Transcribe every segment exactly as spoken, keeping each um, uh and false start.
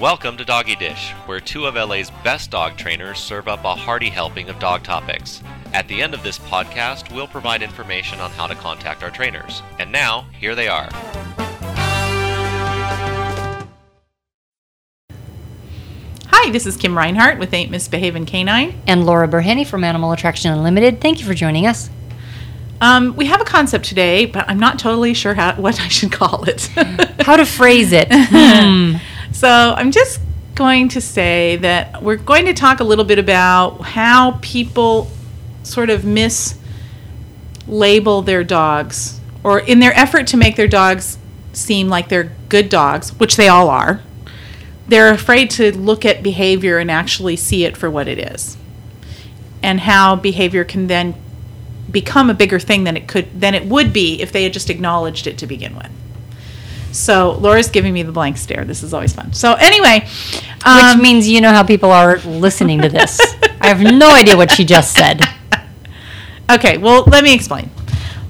Welcome to Doggy Dish, where two of L A's best dog trainers serve up a hearty helping of dog topics. At the end of this podcast, we'll provide information on how to contact our trainers. And now, here they are. Hi, this is Kim Reinhart with Ain't Misbehaving Canine. And Laura Burhenny from Animal Attraction Unlimited. Thank you for joining us. Um, we have a concept today, but I'm not totally sure how, what I should call it. How to phrase it. Hmm. So I'm just going to say that we're going to talk a little bit about how people sort of mislabel their dogs, or in their effort to make their dogs seem like they're good dogs, which they all are, they're afraid to look at behavior and actually see it for what it is, and how behavior can then become a bigger thing than it could than it would be if they had just acknowledged it to begin with. So Laura's giving me the blank stare. This is always fun. So anyway, um, which means you know how people are listening to this. I have no idea what she just said. Okay, well, let me explain.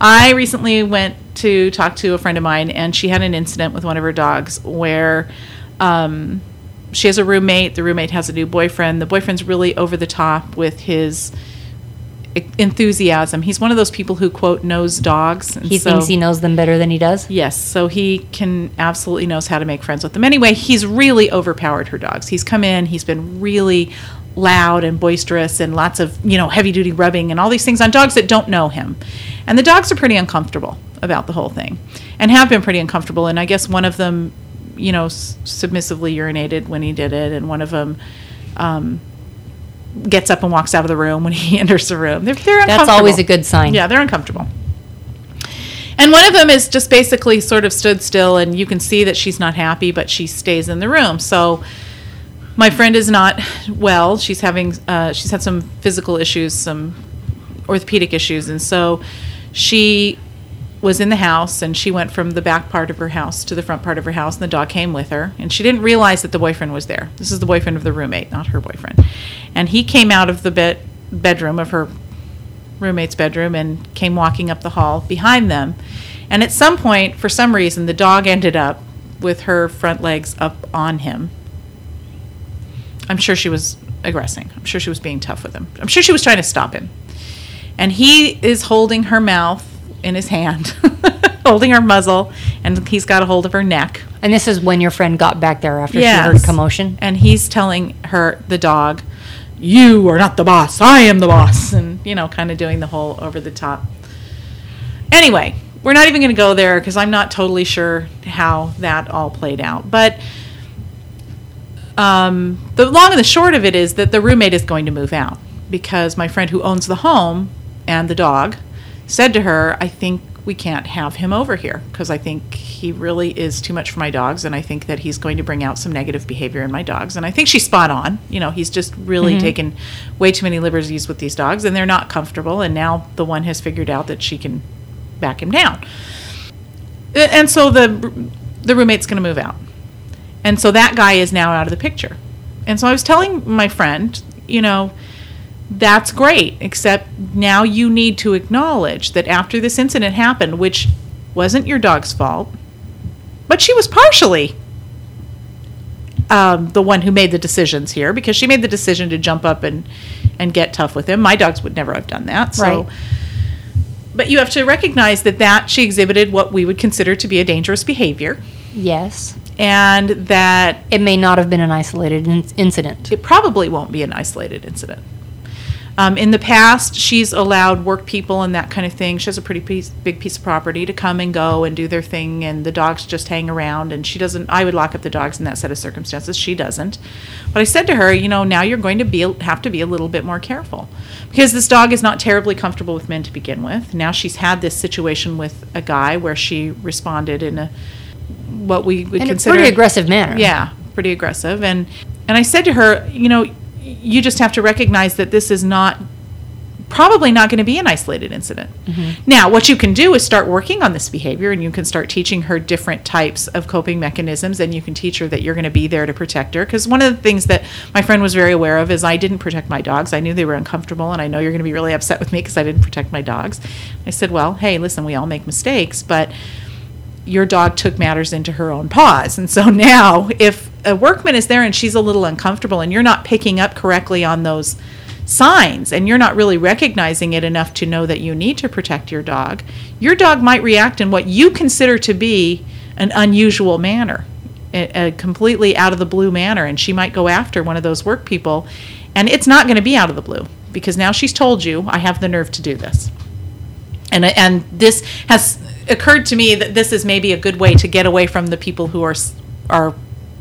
I recently went to talk to a friend of mine, and she had an incident with one of her dogs where um, she has a roommate. The roommate has a new boyfriend. The boyfriend's really over the top with his enthusiasm. He's one of those people who, quote, knows dogs. And he so, thinks he knows them better than he does? Yes. So he can absolutely knows how to make friends with them. Anyway, he's really overpowered her dogs. He's come in. He's been really loud and boisterous and lots of, you know, heavy-duty rubbing and all these things on dogs that don't know him. And the dogs are pretty uncomfortable about the whole thing and have been pretty uncomfortable. And I guess one of them, you know, s- submissively urinated when he did it, and one of them... Um, gets up and walks out of the room when he enters the room. They're, they're uncomfortable. That's always a good sign. Yeah, they're uncomfortable. And one of them is just basically sort of stood still, and you can see that she's not happy, but she stays in the room. So my friend is not well. She's having, uh, she's had some physical issues, some orthopedic issues, and so she was in the house, and she went from the back part of her house to the front part of her house, and the dog came with her, and she didn't realize that the boyfriend was there. This is the boyfriend of the roommate, not her boyfriend. And he came out of the bed, bedroom of her roommate's bedroom and came walking up the hall behind them. And at some point, for some reason, the dog ended up with her front legs up on him. I'm sure she was aggressing. I'm sure she was being tough with him. I'm sure she was trying to stop him. And he is holding her mouth in his hand, holding her muzzle, and he's got a hold of her neck. And this is when your friend got back there after yes. she heard commotion? And he's telling her, the dog, "You are not the boss. I am the boss." And, you know, kind of doing the whole over the top. Anyway, we're not even going to go there because I'm not totally sure how that all played out. But um, the long and the short of it is that the roommate is going to move out because my friend who owns the home and the dog said to her, "I think we can't have him over here because I think he really is too much for my dogs, and I think that he's going to bring out some negative behavior in my dogs." And I think she's spot on. You know, he's just really mm-hmm. taken way too many liberties with these dogs, and they're not comfortable, and now the one has figured out that she can back him down. And so the the roommate's going to move out. And so that guy is now out of the picture. And so I was telling my friend, you know, that's great, except now you need to acknowledge that after this incident happened, which wasn't your dog's fault, but she was partially um, the one who made the decisions here, because she made the decision to jump up and, and get tough with him. My dogs would never have done that. So, right. But you have to recognize that, that she exhibited what we would consider to be a dangerous behavior. Yes. And that... it may not have been an isolated in- incident. It probably won't be an isolated incident. Um, in the past, she's allowed work people and that kind of thing. She has a pretty piece, big piece of property to come and go and do their thing, and the dogs just hang around. And she doesn't, I would lock up the dogs in that set of circumstances. She doesn't. But I said to her, you know, now you're going to be have to be a little bit more careful, because this dog is not terribly comfortable with men to begin with. Now she's had this situation with a guy where she responded in a what we would in consider a pretty aggressive manner. Yeah, pretty aggressive. And and I said to her, you know, you just have to recognize that this is not probably not going to be an isolated incident. Mm-hmm. Now, what you can do is start working on this behavior, and you can start teaching her different types of coping mechanisms, and you can teach her that you're going to be there to protect her. Because one of the things that my friend was very aware of is I didn't protect my dogs. I knew they were uncomfortable, and I know you're going to be really upset with me because I didn't protect my dogs. I said, well, hey, listen, we all make mistakes, but your dog took matters into her own paws. And so now if a workman is there and she's a little uncomfortable and you're not picking up correctly on those signs and you're not really recognizing it enough to know that you need to protect your dog, your dog might react in what you consider to be an unusual manner, a, a completely out of the blue manner, and she might go after one of those work people, and it's not going to be out of the blue because now she's told you, I have the nerve to do this. And and this has occurred to me that this is maybe a good way to get away from the people who are are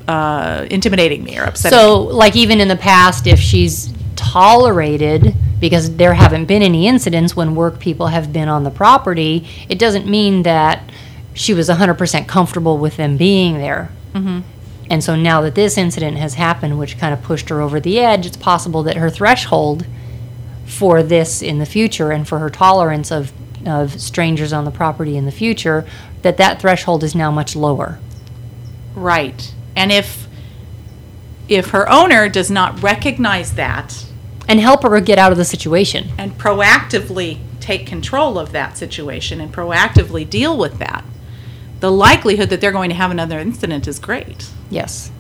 uh, intimidating me or upsetting. So, like, even in the past, if she's tolerated, because there haven't been any incidents when work people have been on the property, it doesn't mean that she was one hundred percent comfortable with them being there. Mm-hmm. And so now that this incident has happened, which kind of pushed her over the edge, it's possible that her threshold for this in the future and for her tolerance of of strangers on the property in the future, that that threshold is now much lower. Right. And if if her owner does not recognize that and help her get out of the situation and proactively take control of that situation and proactively deal with that, the likelihood that they're going to have another incident is great. Yes.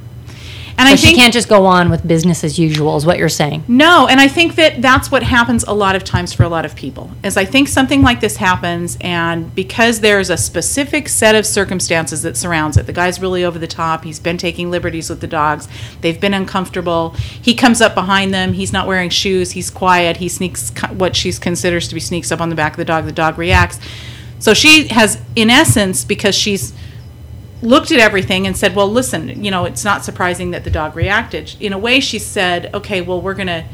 And so I think she can't just go on with business as usual is what you're saying. No, and I think that that's what happens a lot of times for a lot of people, is I think something like this happens, and because there's a specific set of circumstances that surrounds it, the guy's really over the top, he's been taking liberties with the dogs, they've been uncomfortable, he comes up behind them, he's not wearing shoes, he's quiet, he sneaks what she considers to be sneaks up on the back of the dog, the dog reacts. So she has, in essence, because she's looked at everything and said, well, listen, you know, it's not surprising that the dog reacted. In a way, she said, okay, well, we're going to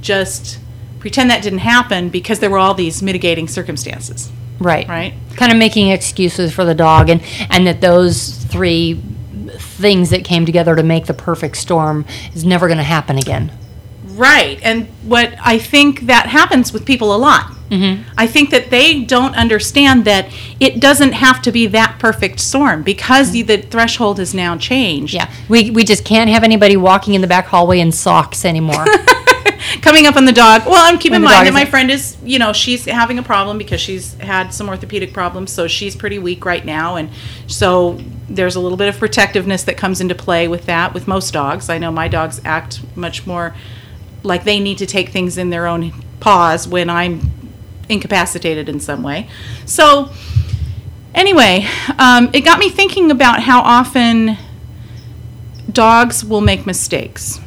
just pretend that didn't happen because there were all these mitigating circumstances. Right. Right. Kind of making excuses for the dog, and, and that those three things that came together to make the perfect storm is never going to happen again. Right. And what I think that happens with people a lot. Mm-hmm. I think that they don't understand that it doesn't have to be that perfect storm because mm-hmm. the, the threshold has now changed. Yeah, we we just can't have anybody walking in the back hallway in socks anymore. Coming up on the dog. Well, I'm keeping in mind that my friend is, you know, she's having a problem because she's had some orthopedic problems, so she's pretty weak right now, and so there's a little bit of protectiveness that comes into play with that with most dogs. I know my dogs act much more like they need to take things in their own paws when I'm incapacitated in some way. So anyway, um, it got me thinking about how often dogs will make mistakes.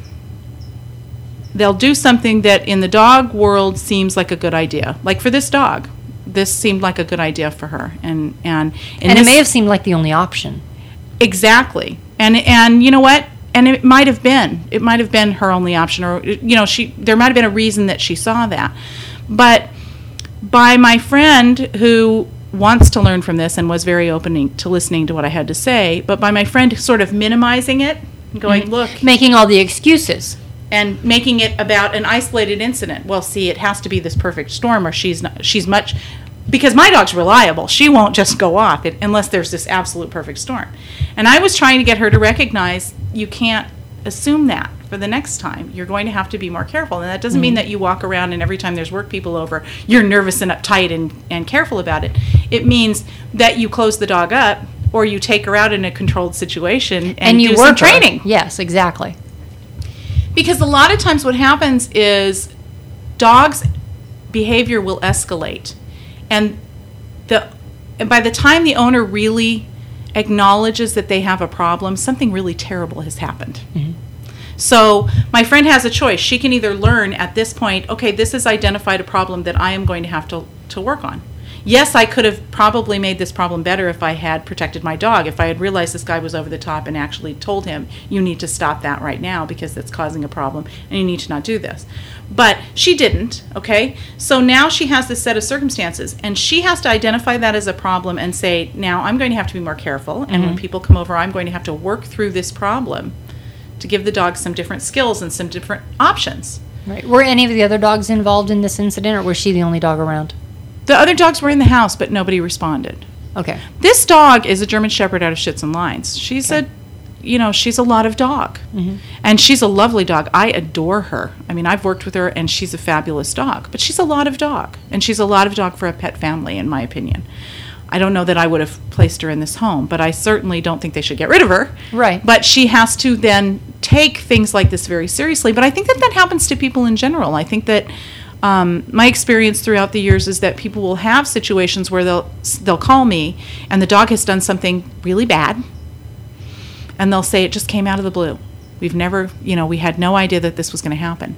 They'll do something that in the dog world seems like a good idea. Like for this dog, this seemed like a good idea for her. And and, and, and it may have seemed like the only option. Exactly. And and you know what? And it might have been. It might have been her only option, or you know, she there might have been a reason that she saw that. But by my friend who wants to learn from this and was very open to listening to what I had to say, but by my friend sort of minimizing it, going, mm-hmm. look. Making all the excuses. And making it about an isolated incident. Well, see, it has to be this perfect storm or she's not, she's much, because my dog's reliable. She won't just go off it, unless there's this absolute perfect storm. And I was trying to get her to recognize you can't assume that. For the next time, you're going to have to be more careful. And that doesn't mean that you walk around and every time there's work people over, you're nervous and uptight and, and careful about it. It means that you close the dog up or you take her out in a controlled situation and, and you do some training. Her. Yes, exactly. Because a lot of times what happens is dogs' behavior will escalate. And the and by the time the owner really acknowledges that they have a problem, something really terrible has happened. Mm-hmm. So my friend has a choice. She can either learn at this point, okay, this has identified a problem that I am going to have to, to work on. Yes, I could have probably made this problem better if I had protected my dog, if I had realized this guy was over the top and actually told him, you need to stop that right now because that's causing a problem and you need to not do this. But she didn't, okay? So now she has this set of circumstances and she has to identify that as a problem and say, now I'm going to have to be more careful and mm-hmm. when people come over, I'm going to have to work through this problem to give the dog some different skills and some different options. Right. Were any of the other dogs involved in this incident, or was she the only dog around? The other dogs were in the house, but nobody responded. Okay. This dog is a German Shepherd out of Schütz and Lines. She's okay. a, you know, she's a lot of dog. Mm-hmm. And she's a lovely dog. I adore her. I mean, I've worked with her, and she's a fabulous dog. But she's a lot of dog, and she's a lot of dog for a pet family, in my opinion. I don't know that I would have placed her in this home, but I certainly don't think they should get rid of her. Right. But she has to then take things like this very seriously. But I think that that happens to people in general. I think that um, my experience throughout the years is that people will have situations where they'll they'll call me, and the dog has done something really bad, and they'll say, it just came out of the blue. We've never, you know, we had no idea that this was going to happen.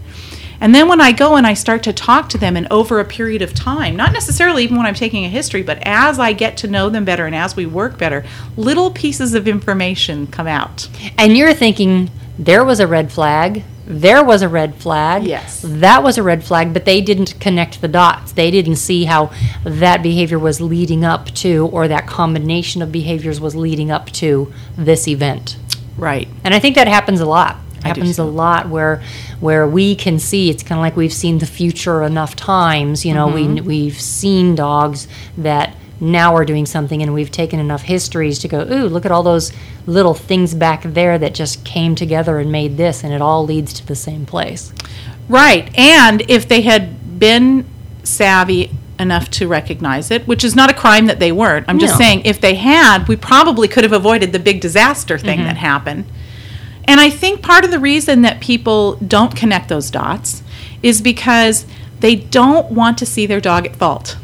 And then when I go and I start to talk to them, and over a period of time, not necessarily even when I'm taking a history, but as I get to know them better and as we work better, little pieces of information come out. And you're thinking, there was a red flag, there was a red flag, yes, that was a red flag, but they didn't connect the dots. They didn't see how that behavior was leading up to, or that combination of behaviors was leading up to this event. Right. And I think that happens a lot. happens so. a lot where where we can see, it's kind of like we've seen the future enough times, you know, mm-hmm. we, we've seen dogs that now are doing something, and we've taken enough histories to go, ooh, look at all those little things back there that just came together and made this, and it all leads to the same place. Right. And if they had been savvy enough to recognize it, which is not a crime that they weren't, I'm no. just saying, if they had, we probably could have avoided the big disaster thing mm-hmm. that happened. And I think part of the reason that people don't connect those dots is because they don't want to see their dog at fault.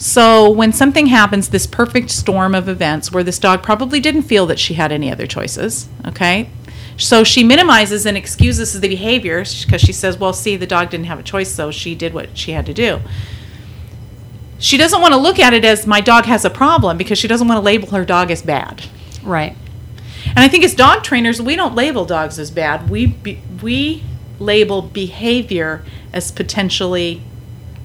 So when something happens, this perfect storm of events where this dog probably didn't feel that she had any other choices, okay? So she minimizes and excuses the behavior because she says, well, see, the dog didn't have a choice, so she did what she had to do. She doesn't want to look at it as, my dog has a problem, because she doesn't want to label her dog as bad. Right. And I think as dog trainers, we don't label dogs as bad. We be, we label behavior as potentially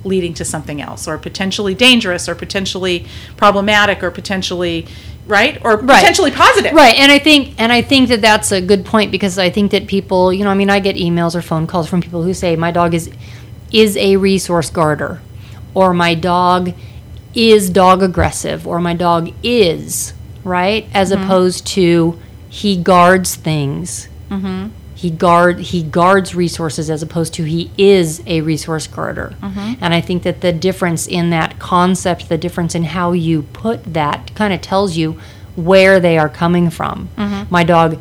leading to something else, or potentially dangerous, or potentially problematic, or potentially right, or right. potentially positive. Right. And I think and I think that that's a good point, because I think that people, you know, I mean, I get emails or phone calls from people who say, my dog is is a resource guarder, or my dog is dog aggressive, or my dog is, right, as mm-hmm. opposed to, he guards things. Mm-hmm. He guard he guards resources, as opposed to, he is a resource guarder. Mm-hmm. And I think that the difference in that concept, the difference in how you put that, kind of tells you where they are coming from. Mm-hmm. My dog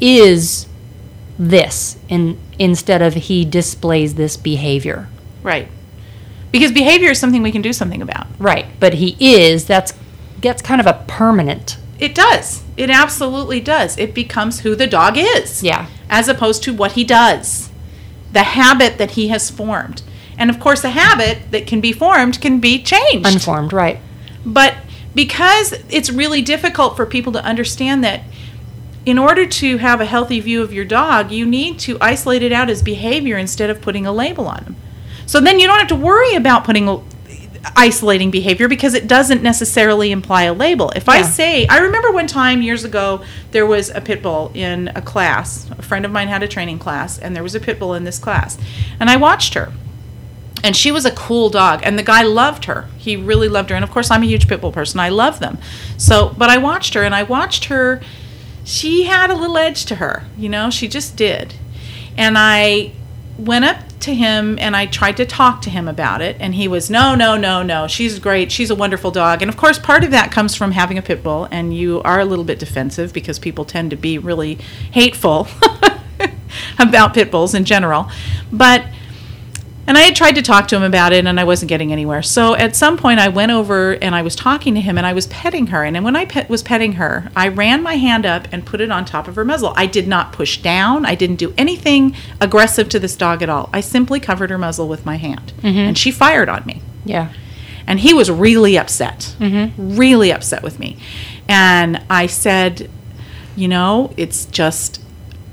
is this, in, instead of, he displays this behavior. Right. Because behavior is something we can do something about. Right. But he is, that's that's kind of a permanent. It does. It absolutely does. It becomes who the dog is. Yeah. As opposed to what he does. The habit that he has formed. And, of course, a habit that can be formed can be changed. Unformed, right. But because it's really difficult for people to understand that in order to have a healthy view of your dog, you need to isolate it out as behavior instead of putting a label on them. So then you don't have to worry about putting a isolating behavior, because it doesn't necessarily imply a label. If yeah. I say, I remember one time years ago, there was a pit bull in a class. A friend of mine had a training class, and there was a pit bull in this class. And I watched her. And she was a cool dog. And the guy loved her. He really loved her. And of course, I'm a huge pit bull person. I love them. So, but I watched her, and I watched her. She had a little edge to her. You know, she just did. And I went up to him and I tried to talk to him about it, and he was no no no no she's great, she's a wonderful dog. And of course, part of that comes from having a pit bull, and you are a little bit defensive, because people tend to be really hateful about pit bulls in general. But and I had tried to talk to him about it, and I wasn't getting anywhere. So at some point I went over and I was talking to him, and I was petting her, and then when I pet, was petting her, I ran my hand up and put it on top of her muzzle. I did not push down. I didn't do anything aggressive to this dog at all. I simply covered her muzzle with my hand, mm-hmm. and she fired on me. Yeah. And he was really upset, mm-hmm. really upset with me. And I said, you know, it's just...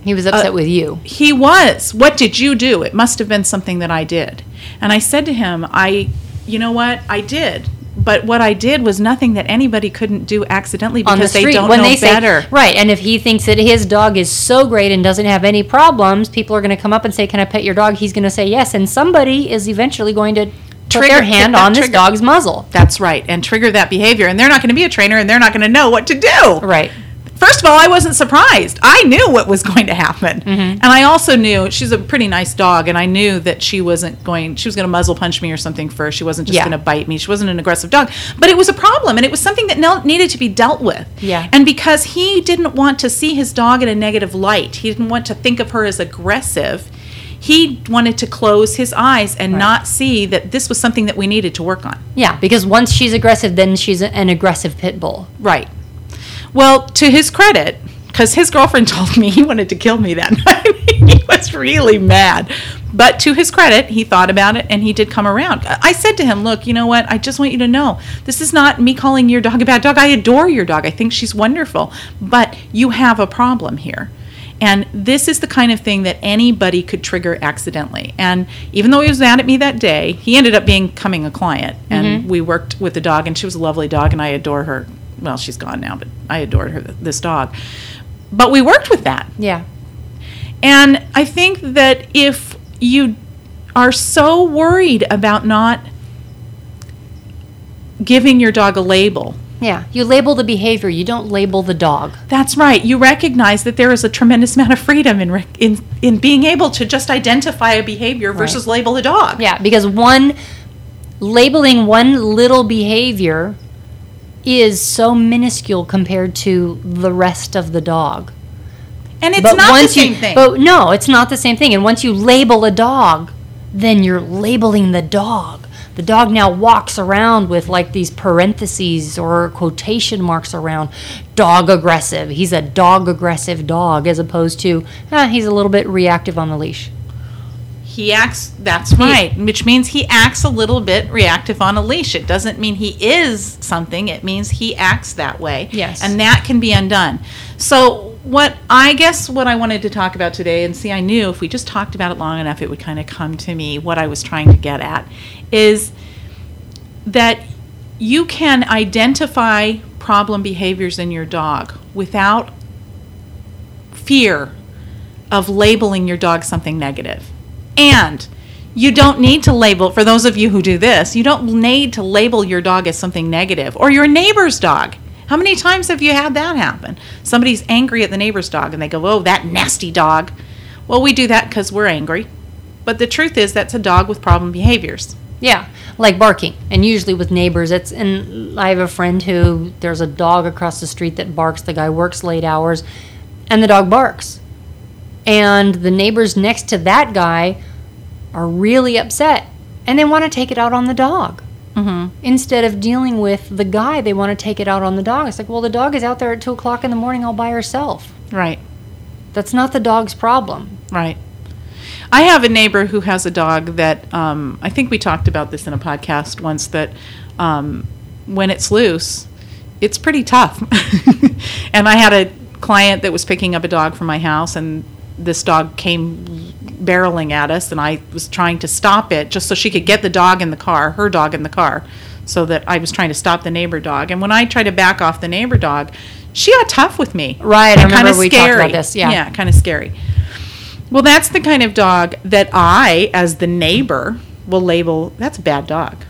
He was upset uh, with you. He was. What did you do? It must have been something that I did. And I said to him, I, you know what? I did. But what I did was nothing that anybody couldn't do accidentally, because the they don't when know they better. Say, right. And if he thinks that his dog is so great and doesn't have any problems, people are going to come up and say, can I pet your dog? He's going to say yes. And somebody is eventually going to trigger, put their hand on trigger. This dog's muzzle. That's right. And trigger that behavior. And they're not going to be a trainer, and they're not going to know what to do. Right. First of all, I wasn't surprised. I knew what was going to happen. Mm-hmm. And I also knew, she's a pretty nice dog, and I knew that she wasn't going, she was going to muzzle punch me or something first. She wasn't just yeah. going to bite me. She wasn't an aggressive dog. But it was a problem, and it was something that needed to be dealt with. Yeah. And because he didn't want to see his dog in a negative light, he didn't want to think of her as aggressive, he wanted to close his eyes and right. not see that this was something that we needed to work on. Yeah, because once she's aggressive, then she's an aggressive pit bull. Right. Well, to his credit, because his girlfriend told me he wanted to kill me that night. He was really mad. But to his credit, he thought about it, and he did come around. I said to him, look, you know what? I just want you to know, this is not me calling your dog a bad dog. I adore your dog. I think she's wonderful. But you have a problem here. And this is the kind of thing that anybody could trigger accidentally. And even though he was mad at me that day, he ended up becoming a client. And mm-hmm. we worked with the dog, and she was a lovely dog, and I adore her. Well, she's gone now, but I adored her, this dog. But we worked with that. Yeah. And I think that if you are so worried about not giving your dog a label. Yeah. You label the behavior. You don't label the dog. That's right. You recognize that there is a tremendous amount of freedom in rec- in, in being able to just identify a behavior versus right. label a dog. Yeah. Because one, labeling one little behavior is so minuscule compared to the rest of the dog. And it's but not the same you, thing. But no, it's not the same thing. And once you label a dog, then you're labeling the dog. The dog now walks around with like these parentheses or quotation marks around dog aggressive. He's a dog aggressive dog, as opposed to eh, he's a little bit reactive on the leash. He acts, that's right, which means he acts a little bit reactive on a leash. It doesn't mean he is something. It means he acts that way. Yes. And that can be undone. So what I guess what I wanted to talk about today, and see, I knew if we just talked about it long enough, it would kind of come to me what I was trying to get at, is that you can identify problem behaviors in your dog without fear of labeling your dog something negative. And you don't need to label, for those of you who do this, you don't need to label your dog as something negative, or your neighbor's dog. How many times have you had that happen? Somebody's angry at the neighbor's dog, and they go, oh, that nasty dog. Well, we do that because we're angry. But the truth is, that's a dog with problem behaviors. Yeah, like barking. And usually with neighbors, it's, and I have a friend who, there's a dog across the street that barks. The guy works late hours, and the dog barks. And the neighbors next to that guy are really upset, and they want to take it out on the dog. Mm-hmm. Instead of dealing with the guy, they want to take it out on the dog. It's like, well, the dog is out there at two o'clock in the morning all by herself. Right. That's not the dog's problem. Right. I have a neighbor who has a dog that, um, I think we talked about this in a podcast once, that um, when it's loose, it's pretty tough. And I had a client that was picking up a dog from my house, and this dog came barreling at us, and I was trying to stop it just so she could get the dog in the car, her dog in the car, so that I was trying to stop the neighbor dog. And when I tried to back off the neighbor dog, she got tough with me. Right, I remember we talked about this. Yeah, yeah, kind of scary. Well, that's the kind of dog that I, as the neighbor, will label, that's a bad dog,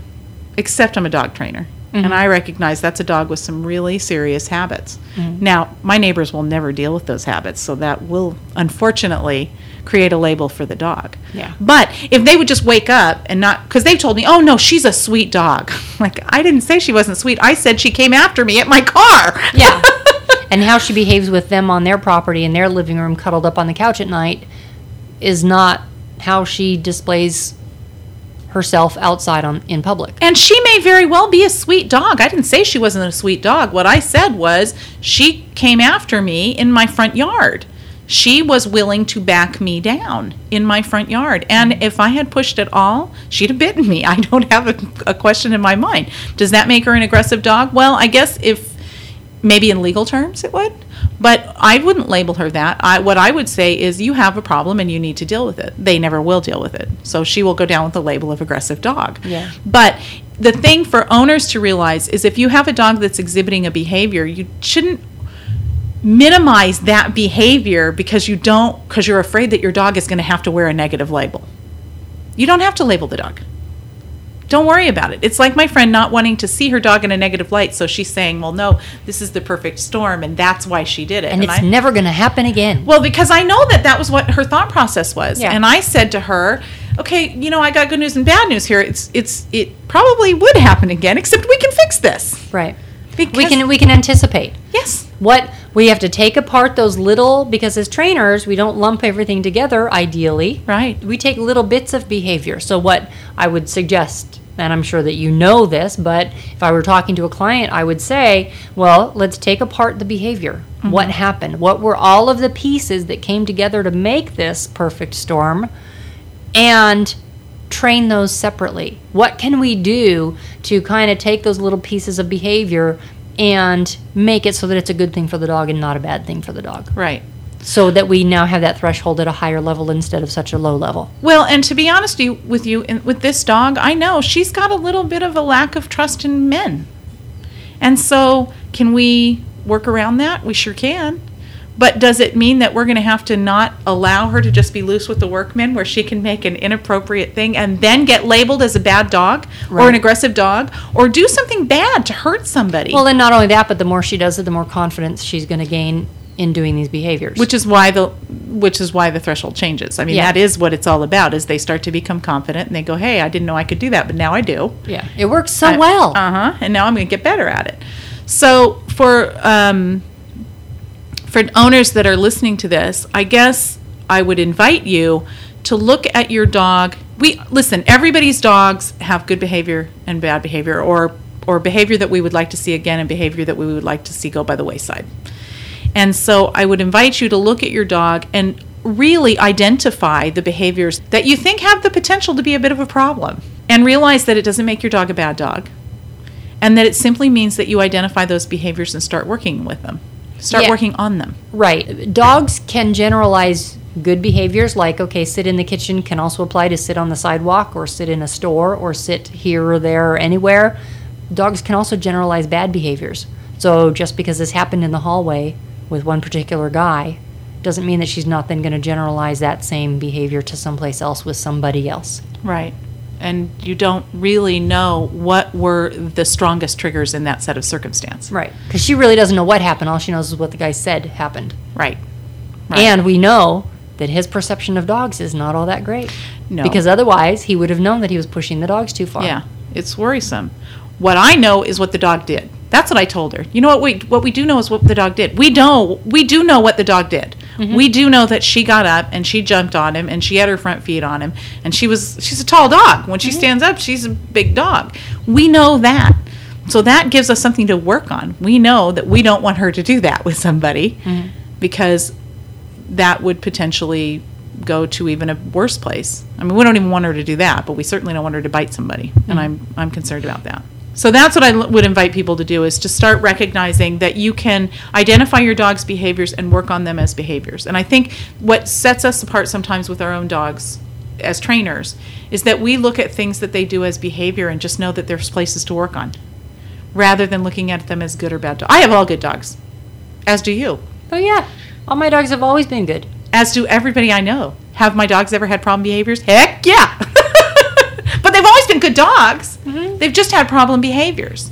except I'm a dog trainer. Mm-hmm. And I recognize that's a dog with some really serious habits. Mm-hmm. Now, my neighbors will never deal with those habits, so that will, unfortunately, create a label for the dog. Yeah. But if they would just wake up and not, because they've told me, oh, no, she's a sweet dog. Like, I didn't say she wasn't sweet. I said she came after me at my car. Yeah. And how she behaves with them on their property in their living room cuddled up on the couch at night is not how she displays herself outside on in public. And she may very well be a sweet dog. I didn't say she wasn't a sweet dog. What I said was she came after me in my front yard. She was willing to back me down in my front yard. And if I had pushed at all, she'd have bitten me. I don't have a, a question in my mind. Does that make her an aggressive dog? Well, I guess if maybe in legal terms it would. But I wouldn't label her that. I, what I would say is you have a problem and you need to deal with it. They never will deal with it. So she will go down with the label of aggressive dog. Yeah. But the thing for owners to realize is if you have a dog that's exhibiting a behavior, you shouldn't minimize that behavior because you don't, because you're afraid that your dog is going to have to wear a negative label. You don't have to label the dog. Don't worry about it. It's like my friend not wanting to see her dog in a negative light, so she's saying, well, no, this is the perfect storm, and that's why she did it. And, and it's I, never going to happen again. Well, because I know that that was what her thought process was. Yeah. And I said to her, okay, you know, I got good news and bad news here. It's it's It probably would happen again, except we can fix this. Right. Because we can we can anticipate. Yes. What we have to take apart those little, because as trainers, we don't lump everything together, ideally. Right. We take little bits of behavior. So what I would suggest, and I'm sure that you know this, but if I were talking to a client, I would say, well, let's take apart the behavior. Mm-hmm. What happened? What were all of the pieces that came together to make this perfect storm? And train those separately. What can we do to kind of take those little pieces of behavior and make it so that it's a good thing for the dog and not a bad thing for the dog? Right. So that we now have that threshold at a higher level instead of such a low level. Well, and to be honest with you, with this dog, I know she's got a little bit of a lack of trust in men. And so can we work around that? We sure can. But does it mean that we're going to have to not allow her to just be loose with the workmen where she can make an inappropriate thing and then get labeled as a bad dog right. or an aggressive dog or do something bad to hurt somebody? Well, and not only that, but the more she does it, the more confidence she's going to gain in doing these behaviors. Which is why the which is why the threshold changes. I mean, yeah. that is what it's all about, is they start to become confident and they go, hey, I didn't know I could do that, but now I do. Yeah, it works so I, well. Uh-huh, and now I'm going to get better at it. So for... Um, For owners that are listening to this, I guess I would invite you to look at your dog. We listen, everybody's dogs have good behavior and bad behavior, or or behavior that we would like to see again and behavior that we would like to see go by the wayside. And so I would invite you to look at your dog and really identify the behaviors that you think have the potential to be a bit of a problem, and realize that it doesn't make your dog a bad dog, and that it simply means that you identify those behaviors and start working with them. Start yeah. working on them. Right. Dogs can generalize good behaviors like, okay, sit in the kitchen can also apply to sit on the sidewalk or sit in a store or sit here or there or anywhere. Dogs can also generalize bad behaviors. So just because this happened in the hallway with one particular guy doesn't mean that she's not then going to generalize that same behavior to someplace else with somebody else. Right. And you don't really know what were the strongest triggers in that set of circumstance. Right. Because she really doesn't know what happened. All she knows is what the guy said happened. Right. Right. And we know that his perception of dogs is not all that great. No. Because otherwise, he would have known that he was pushing the dogs too far. Yeah. It's worrisome. What I know is what the dog did. That's what I told her. You know what we what we do know is what the dog did. We know we do know what the dog did. Mm-hmm. We do know that she got up and she jumped on him and she had her front feet on him, and she was she's a tall dog. When she mm-hmm. stands up, she's a big dog. We know that. So that gives us something to work on. We know that we don't want her to do that with somebody mm-hmm. because that would potentially go to even a worse place. I mean, we don't even want her to do that, but we certainly don't want her to bite somebody. Mm-hmm. And I'm I'm concerned about that. So that's what I would invite people to do, is to start recognizing that you can identify your dog's behaviors and work on them as behaviors. And I think what sets us apart sometimes with our own dogs as trainers is that we look at things that they do as behavior and just know that there's places to work on, rather than looking at them as good or bad dogs. I have all good dogs, as do you. Oh, yeah. All my dogs have always been good. As do everybody I know. Have my dogs ever had problem behaviors? Heck, yeah. But they've always been good dogs. Mm-hmm. They've just had problem behaviors.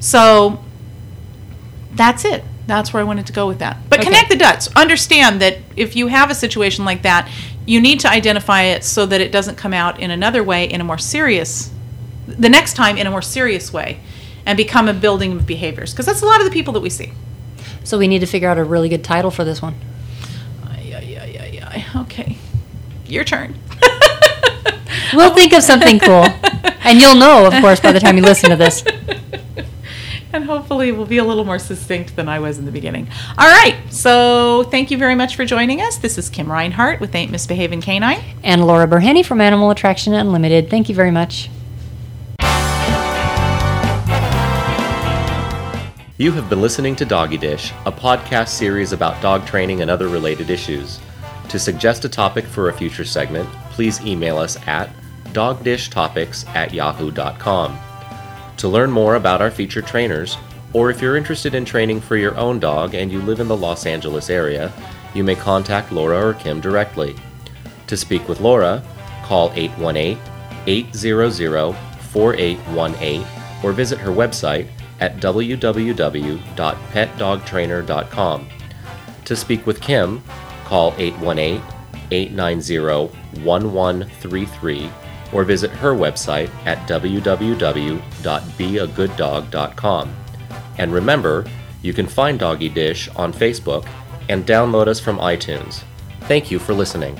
So that's it. That's where I wanted to go with that. But okay. Connect the dots. Understand that if you have a situation like that, you need to identify it so that it doesn't come out in another way, in a more serious, the next time in a more serious way, and become a building of behaviors. Because that's a lot of the people that we see. So we need to figure out a really good title for this one. Aye, aye, aye, aye, aye. Okay. Your turn. We'll think of something cool. And you'll know, of course, by the time you listen to this. And hopefully we'll be a little more succinct than I was in the beginning. All right. So thank you very much for joining us. This is Kim Reinhart with Ain't Misbehaving Canine. And Laura Burhenny from Animal Attraction Unlimited. Thank you very much. You have been listening to Doggy Dish, a podcast series about dog training and other related issues. To suggest a topic for a future segment, please email us at dogdishtopics at yahoo dot com. To learn more about our featured trainers, or if you're interested in training for your own dog and you live in the Los Angeles area, you may contact Laura or Kim directly. To speak with Laura, call eight one eight, eight hundred, four two two four eight one eight or visit her website at w w w dot pet dog trainer dot com. To speak with Kim, call eight one eight, eight nine zero, one one three three or visit her website at w w w dot be a good dog dot com. And remember, you can find Doggy Dish on Facebook and download us from iTunes. Thank you for listening.